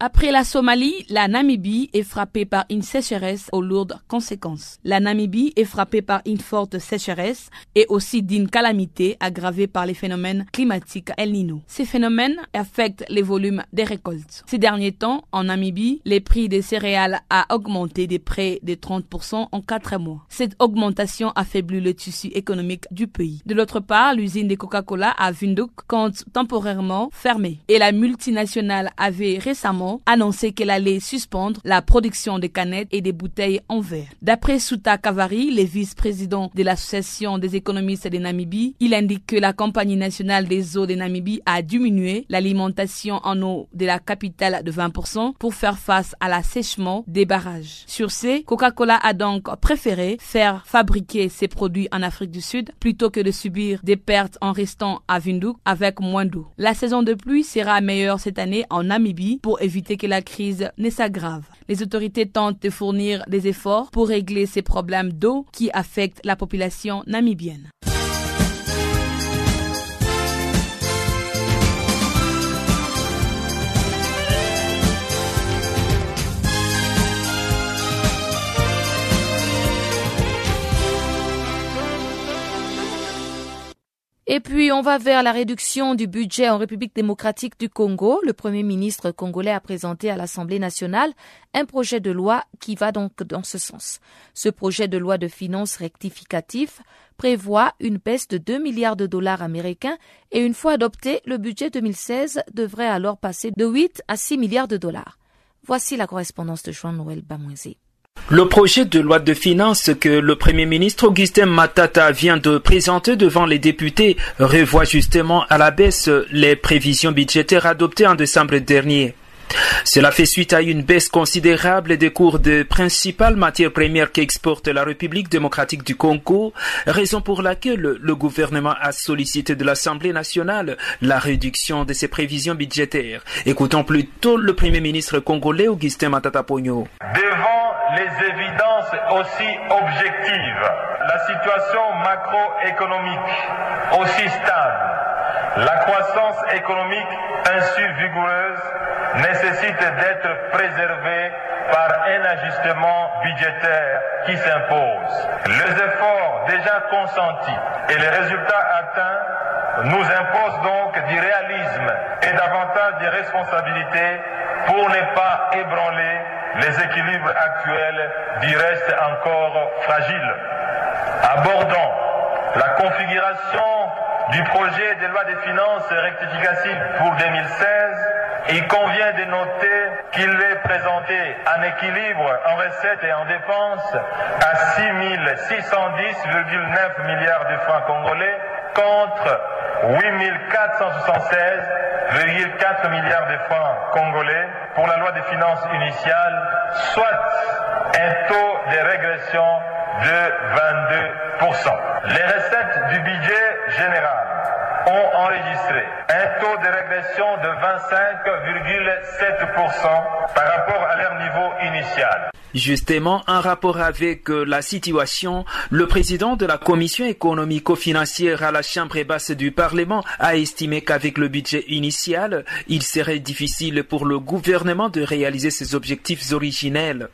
Après la Somalie, la Namibie est frappée par une sécheresse aux lourdes conséquences. La Namibie est frappée par une forte sécheresse et aussi d'une calamité aggravée par les phénomènes climatiques El Niño. Ces phénomènes affectent les volumes des récoltes. Ces derniers temps, en Namibie, les prix des céréales a augmenté de près de 30% en 4 mois. Cette augmentation affaiblit le tissu économique du pays. De l'autre part, l'usine de Coca-Cola à Windhoek compte temporairement fermer et la multinationale avait récemment Itno annonçait qu'elle allait suspendre la production de canettes et des bouteilles en verre. D'après Souta Kavari, le vice-président de l'Association des économistes de Namibie, il indique que la Compagnie nationale des eaux de Namibie a diminué l'alimentation en eau de la capitale de 20% pour faire face à l'assèchement des barrages. Sur ce, Coca-Cola a donc préféré faire fabriquer ses produits en Afrique du Sud plutôt que de subir des pertes en restant à Windhoek avec moins d'eau. La saison de pluie sera meilleure cette année en Namibie pour éviter que la crise ne s'aggrave. Les autorités tentent de fournir des efforts pour régler ces problèmes d'eau qui affectent la population namibienne. Et puis, on va vers la réduction du budget en République démocratique du Congo. Le Premier ministre congolais a présenté à l'Assemblée nationale un projet de loi qui va donc dans ce sens. Ce projet de loi de finances rectificatif prévoit une baisse de 2 milliards de dollars américains et une fois adopté, le budget 2016 devrait alors passer de 8 à 6 milliards de dollars. Voici la correspondance de Jean-Noël Bamoizé. Le projet de loi de finances que le Premier ministre Augustin Matata vient de présenter devant les députés revoit justement à la baisse les prévisions budgétaires adoptées en décembre dernier. Cela fait suite à une baisse considérable des cours des principales matières premières qu'exporte la République démocratique du Congo, raison pour laquelle le gouvernement a sollicité de l'Assemblée nationale la réduction de ses prévisions budgétaires. Écoutons plutôt le Premier ministre congolais Augustin Matata Ponyo. Devant les évidences aussi objectives, la situation macroéconomique aussi stable, la croissance économique ainsi vigoureuse nécessite d'être préservée par un ajustement budgétaire qui s'impose. Les efforts déjà consentis et les résultats atteints nous imposent donc du réalisme et davantage de responsabilités pour ne pas ébranler les équilibres actuels du reste encore fragiles. Abordons la configuration du projet de loi des finances rectificative pour 2016, il convient de noter qu'il est présenté en équilibre en recettes et en dépenses à 6 610,9 milliards de francs congolais contre 8 476,4 milliards de francs congolais pour la loi des finances initiale, soit un taux de régression de 22%. Les recettes du budget général ont enregistré un taux de régression de 25,7% par rapport à leur niveau initial. Justement, en rapport avec la situation, le président de la Commission économico-financière à la Chambre basse du Parlement a estimé qu'avec le budget initial, il serait difficile pour le gouvernement de réaliser ses objectifs originels.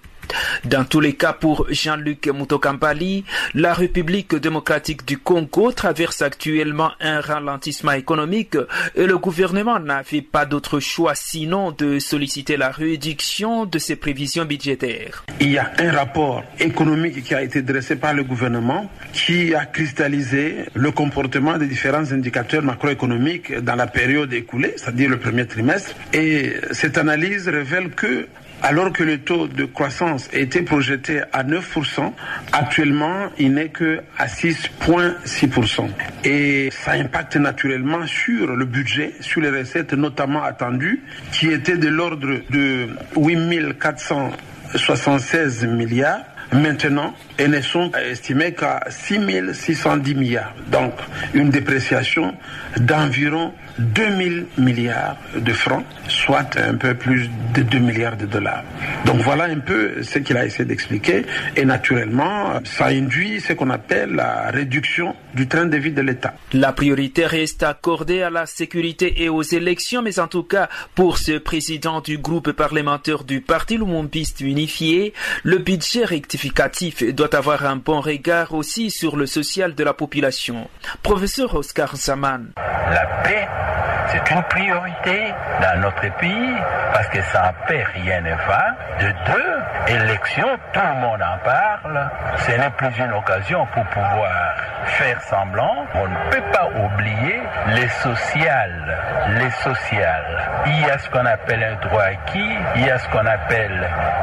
Dans tous les cas, pour Jean-Luc Mutokampali, la République démocratique du Congo traverse actuellement un ralentissement économique et le gouvernement n'avait pas d'autre choix sinon de solliciter la réduction de ses prévisions budgétaires. Il y a un rapport économique qui a été dressé par le gouvernement qui a cristallisé le comportement des différents indicateurs macroéconomiques dans la période écoulée, c'est-à-dire le premier trimestre. Et cette analyse révèle que alors que le taux de croissance était projeté à 9%, actuellement, il n'est que à 6,6%. Et ça impacte naturellement sur le budget, sur les recettes notamment attendues, qui étaient de l'ordre de 8 476 milliards. Maintenant, elles ne sont estimées qu'à 6 610 milliards. Donc, une dépréciation d'environ 2 000 milliards de francs, soit un peu plus de 2 milliards de dollars. Donc, voilà un peu ce qu'il a essayé d'expliquer. Et naturellement, ça induit ce qu'on appelle la réduction du train de vie de l'État. La priorité reste accordée à la sécurité et aux élections, mais en tout cas, pour ce président du groupe parlementaire du Parti Lumumbiste Unifié, le budget rectificatif doit avoir un bon regard aussi sur le social de la population. Professeur Oscar Zaman. La paix, C'est une priorité dans notre pays parce que sans paix, rien ne va. De deux, élections, tout le monde en parle. Ce n'est plus une occasion pour pouvoir faire semblant. On ne peut pas oublier les sociales. Les sociales. Il y a ce qu'on appelle un droit acquis, il y a ce qu'on appelle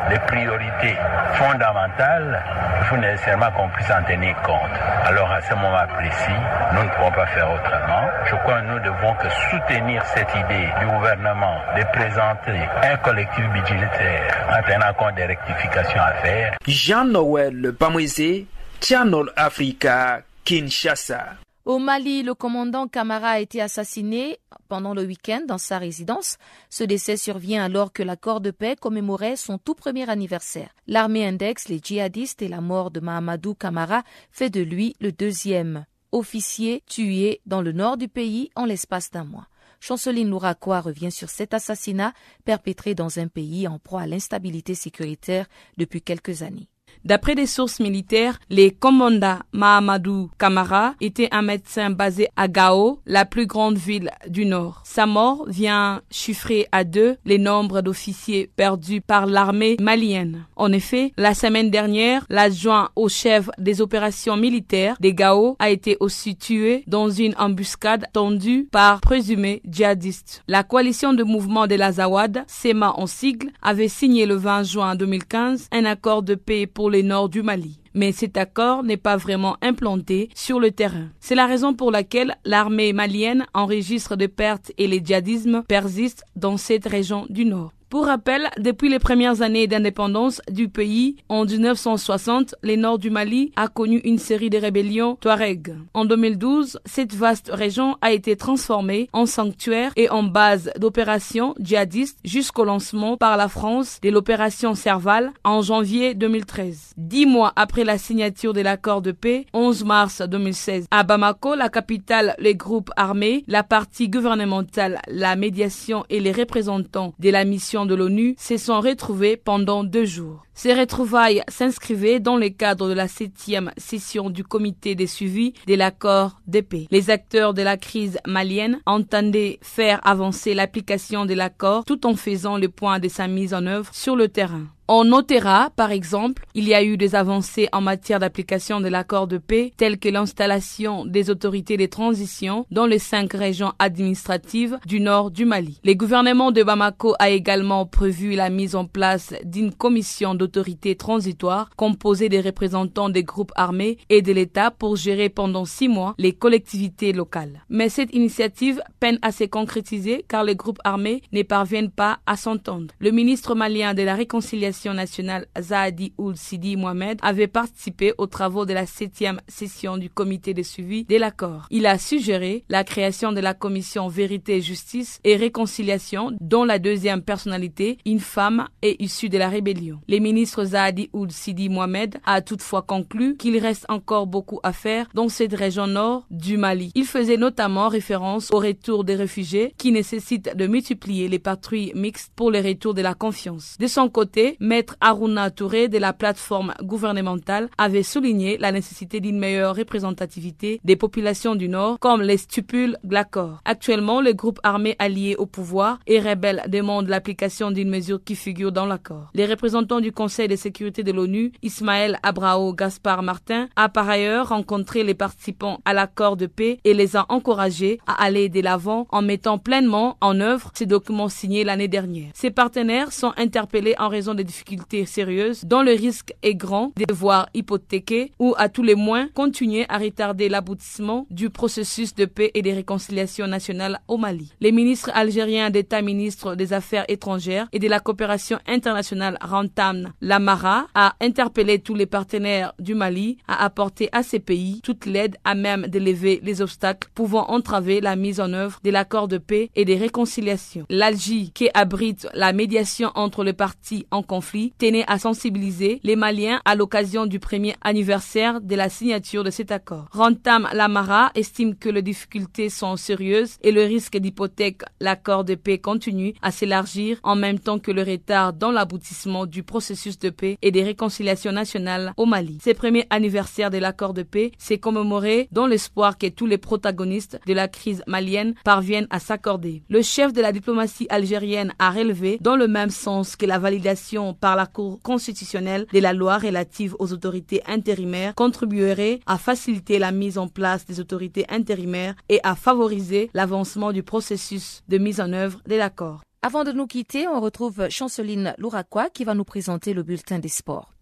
les priorités fondamentales. Il faut nécessairement qu'on puisse en tenir compte. Alors à ce moment précis, nous ne pouvons pas faire autrement. Je crois que nous devons que soutenir cette idée du gouvernement de présenter un collectif budgétaire en tenant compte des rectifications à faire. Jean-Noël Bamoizé, Channel Africa, Kinshasa. Au Mali, le commandant Camara a été assassiné pendant le week-end dans sa résidence. Ce décès survient alors que l'accord de paix commémorait son tout premier anniversaire. L'armée indexe les djihadistes et la mort de Mahamadou Camara fait de lui le deuxième officier tué dans le nord du pays en l'espace d'un mois. Chanceline Louraqua revient sur cet assassinat perpétré dans un pays en proie à l'instabilité sécuritaire depuis quelques années. D'après des sources militaires, le commandant Mahamadou Camara était un médecin basé à Gao, la plus grande ville du Nord. Sa mort vient chiffrer à deux le nombre d'officiers perdus par l'armée malienne. En effet, la semaine dernière, l'adjoint au chef des opérations militaires de Gao a été aussi tué dans une embuscade tendue par présumés djihadistes. La coalition de mouvement de la Zawad, SEMA en sigle, avait signé le 20 juin 2015 un accord de paix pour le nord du Mali. Mais cet accord n'est pas vraiment implanté sur le terrain. C'est la raison pour laquelle l'armée malienne enregistre des pertes et le djihadisme persiste dans cette région du nord. Pour rappel, depuis les premières années d'indépendance du pays, en 1960, le nord du Mali a connu une série de rébellions Touareg. En 2012, cette vaste région a été transformée en sanctuaire et en base d'opérations djihadistes jusqu'au lancement par la France de l'opération Serval en janvier 2013. 10 mois après la signature de l'accord de paix, 11 mars 2016, à Bamako, la capitale, les groupes armés, la partie gouvernementale, la médiation et les représentants de la mission de l'ONU se sont retrouvés pendant 2 jours. Ces retrouvailles s'inscrivaient dans le cadre de la 7e session du comité de suivi de l'accord de paix. Les acteurs de la crise malienne entendaient faire avancer l'application de l'accord tout en faisant le point de sa mise en œuvre sur le terrain. On notera, par exemple, il y a eu des avancées en matière d'application de l'accord de paix, telles que l'installation des autorités de transition dans les 5 régions administratives du nord du Mali. Le gouvernement de Bamako a également prévu la mise en place d'une commission d'autorité transitoire composée des représentants des groupes armés et de l'État pour gérer pendant 6 mois les collectivités locales. Mais cette initiative peine à se concrétiser car les groupes armés ne parviennent pas à s'entendre. Le ministre malien de la Réconciliation nationale Zaidi Ould Sidi Mohamed avait participé aux travaux de la 7e session du comité de suivi de l'accord. Il a suggéré la création de la commission Vérité, Justice et Réconciliation dont la deuxième personnalité, une femme, est issue de la rébellion. Le ministre Zaidi Ould Sidi Mohamed a toutefois conclu qu'il reste encore beaucoup à faire dans cette région nord du Mali. Il faisait notamment référence au retour des réfugiés qui nécessite de multiplier les patrouilles mixtes pour le retour de la confiance. De son côté, Maître Harouna Touré de la plateforme gouvernementale avait souligné la nécessité d'une meilleure représentativité des populations du Nord, comme les stipule l'accord. Actuellement, le groupe armé allié au pouvoir et rebelle demande l'application d'une mesure qui figure dans l'accord. Les représentants du Conseil de sécurité de l'ONU, Ismaël Abrao Gaspard Martin, a par ailleurs rencontré les participants à l'accord de paix et les a encouragés à aller de l'avant en mettant pleinement en œuvre ces documents signés l'année dernière. Ces partenaires sont interpellés en raison des difficultés sérieuses dont le risque est grand de devoir hypothéquer ou à tous les moins continuer à retarder l'aboutissement du processus de paix et de réconciliation nationale au Mali. Les ministres algériens d'État, ministre des Affaires étrangères et de la coopération internationale Rantam Lamara a interpellé tous les partenaires du Mali à apporter à ces pays toute l'aide à même de lever les obstacles pouvant entraver la mise en œuvre de l'accord de paix et de réconciliation. L'Algérie, qui abrite la médiation entre les parties en conflit, conflit tenait à sensibiliser les Maliens à l'occasion du premier anniversaire de la signature de cet accord. Rantam Lamara estime que les difficultés sont sérieuses et le risque d'hypothèque l'accord de paix continue à s'élargir en même temps que le retard dans l'aboutissement du processus de paix et des réconciliations nationales au Mali. Ce premier anniversaire de l'accord de paix s'est commémoré dans l'espoir que tous les protagonistes de la crise malienne parviennent à s'accorder. Le chef de la diplomatie algérienne a relevé dans le même sens que la validation par la Cour constitutionnelle de la loi relative aux autorités intérimaires contribuerait à faciliter la mise en place des autorités intérimaires et à favoriser l'avancement du processus de mise en œuvre de l'accord. Avant de nous quitter, on retrouve Chanceline Louraqua qui va nous présenter le bulletin des sports.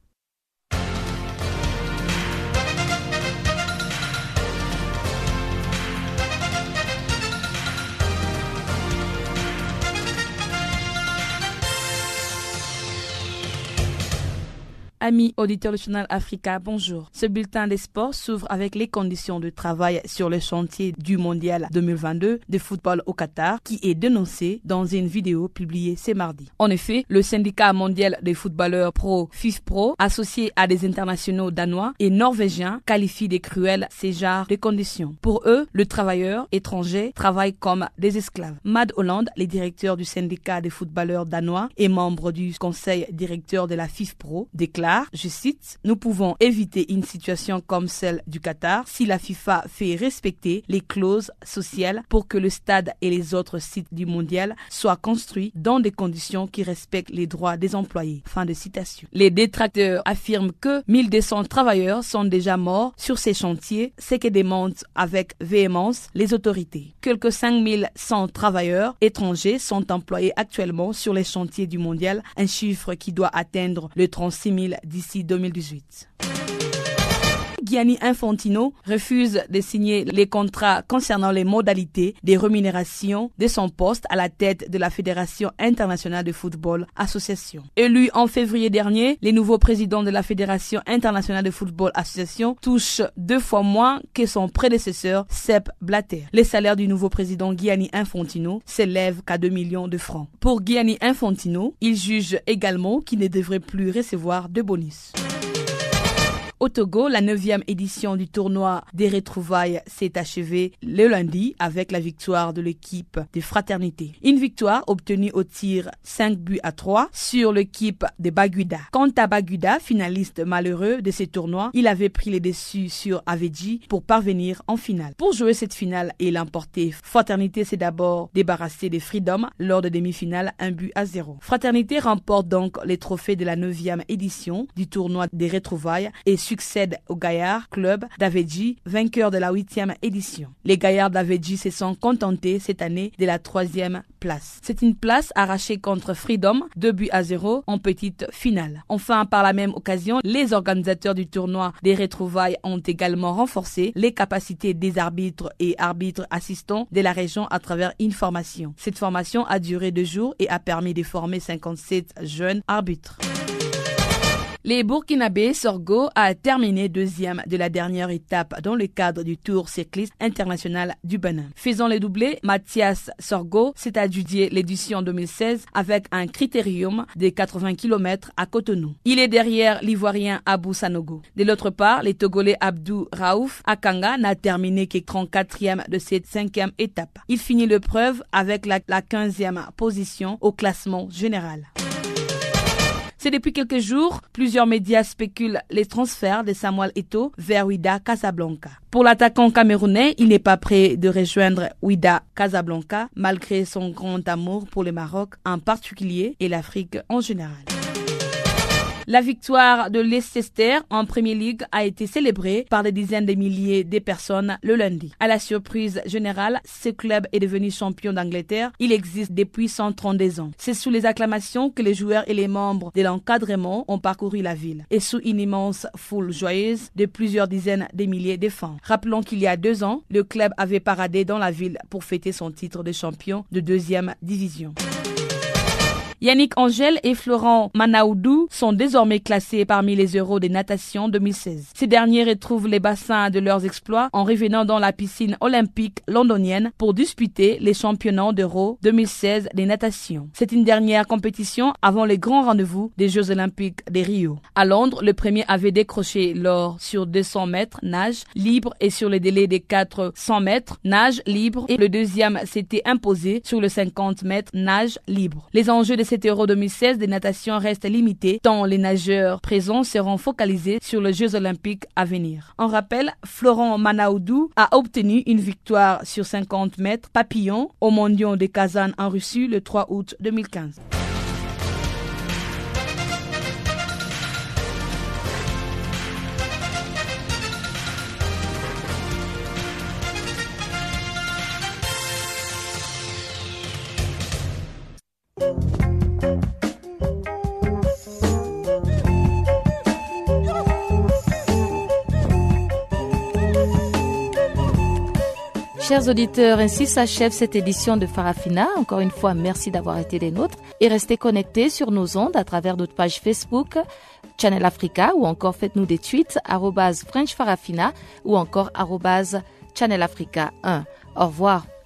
Amis auditeurs du Channel Africa, bonjour. Ce bulletin des sports s'ouvre avec les conditions de travail sur le chantier du Mondial 2022 de football au Qatar qui est dénoncé dans une vidéo publiée ce mardi. En effet, le syndicat mondial des footballeurs pro FIFPRO, associé à des internationaux danois et norvégiens, qualifie de cruels ces genres de conditions. Pour eux, le travailleur étranger travaille comme des esclaves. Mad Holland, le directeur du syndicat des footballeurs danois et membre du conseil directeur de la FIFPRO, déclare, je cite, « Nous pouvons éviter une situation comme celle du Qatar si la FIFA fait respecter les clauses sociales pour que le stade et les autres sites du mondial soient construits dans des conditions qui respectent les droits des employés. » Fin de citation. Les détracteurs affirment que 1200 travailleurs sont déjà morts sur ces chantiers, ce que démentent avec véhémence les autorités. Quelques 5100 travailleurs étrangers sont employés actuellement sur les chantiers du mondial, un chiffre qui doit atteindre le 36 000 d'ici 2018. Gianni Infantino refuse de signer les contrats concernant les modalités des rémunérations de son poste à la tête de la Fédération internationale de football association. Élu en février dernier, les nouveaux présidents de la Fédération internationale de football association touchent 2 fois moins que son prédécesseur Sepp Blatter. Les salaires du nouveau président Gianni Infantino s'élèvent qu'à 2 millions de francs. Pour Gianni Infantino, il juge également qu'il ne devrait plus recevoir de bonus. Au Togo, la 9e édition du tournoi des retrouvailles s'est achevée le lundi avec la victoire de l'équipe des fraternités. Une victoire obtenue au tir 5-3 sur l'équipe de Baguda. Quant à Baguda, finaliste malheureux de ce tournoi, il avait pris les dessus sur Aveji pour parvenir en finale. Pour jouer cette finale et l'emporter, Fraternité s'est d'abord débarrassée des Freedom lors de demi-finale 1-0. Fraternité remporte donc les trophées de la 9e édition du tournoi des retrouvailles et succède au Gaillard Club d'Avedji, vainqueur de la 8e édition. Les Gaillards d'Avedji se sont contentés cette année de la 3e place. C'est une place arrachée contre Freedom, 2-0 en petite finale. Enfin, par la même occasion, les organisateurs du tournoi des retrouvailles ont également renforcé les capacités des arbitres et arbitres assistants de la région à travers une formation. Cette formation a duré 2 jours et a permis de former 57 jeunes arbitres. Les Burkinabés Sorgo a terminé 2e de la dernière étape dans le cadre du Tour cycliste international du Bénin. Faisant le doublé, Mathias Sorgo s'est adjudié l'édition 2016 avec un critérium de 80 km à Cotonou. Il est derrière l'Ivoirien Abou Sanogo. De l'autre part, le Togolais Abdou Raouf Akanga n'a terminé que 34e de cette 5e étape. Il finit l'épreuve avec la 15e position au classement général. C'est depuis quelques jours, plusieurs médias spéculent les transferts de Samuel Eto'o vers Wydad Casablanca. Pour l'attaquant camerounais, il n'est pas prêt de rejoindre Wydad Casablanca malgré son grand amour pour le Maroc en particulier et l'Afrique en général. La victoire de Leicester en Premier League a été célébrée par des dizaines de milliers de personnes le lundi. À la surprise générale, ce club est devenu champion d'Angleterre. Il existe depuis 132 ans. C'est sous les acclamations que les joueurs et les membres de l'encadrement ont parcouru la ville et sous une immense foule joyeuse de plusieurs dizaines de milliers de fans. Rappelons qu'il y a 2 ans, le club avait paradé dans la ville pour fêter son titre de champion de 2e division. Yannick Angel et Florent Manaudou sont désormais classés parmi les euros des natations 2016. Ces derniers retrouvent les bassins de leurs exploits en revenant dans la piscine olympique londonienne pour disputer les championnats d'Euro 2016 des natations. C'est une dernière compétition avant les grands rendez-vous des Jeux olympiques de Rio. À Londres, le premier avait décroché l'or sur 200 mètres nage libre et sur les délais des 400 mètres nage libre, et le deuxième s'était imposé sur le 50 mètres nage libre. Les enjeux de cet Euro 2016 des natations restent limités tant les nageurs présents seront focalisés sur les Jeux olympiques à venir. En rappel, Florent Manaudou a obtenu une victoire sur 50 mètres papillon au Mondiaux de Kazan en Russie le 3 août 2015. Chers auditeurs, ainsi s'achève cette édition de Farafina. Encore une fois, merci d'avoir été des nôtres et restez connectés sur nos ondes à travers notre page Facebook, Channel Africa, ou encore faites-nous des tweets, @FrenchFarafina ou encore @Channel Africa 1. Au revoir.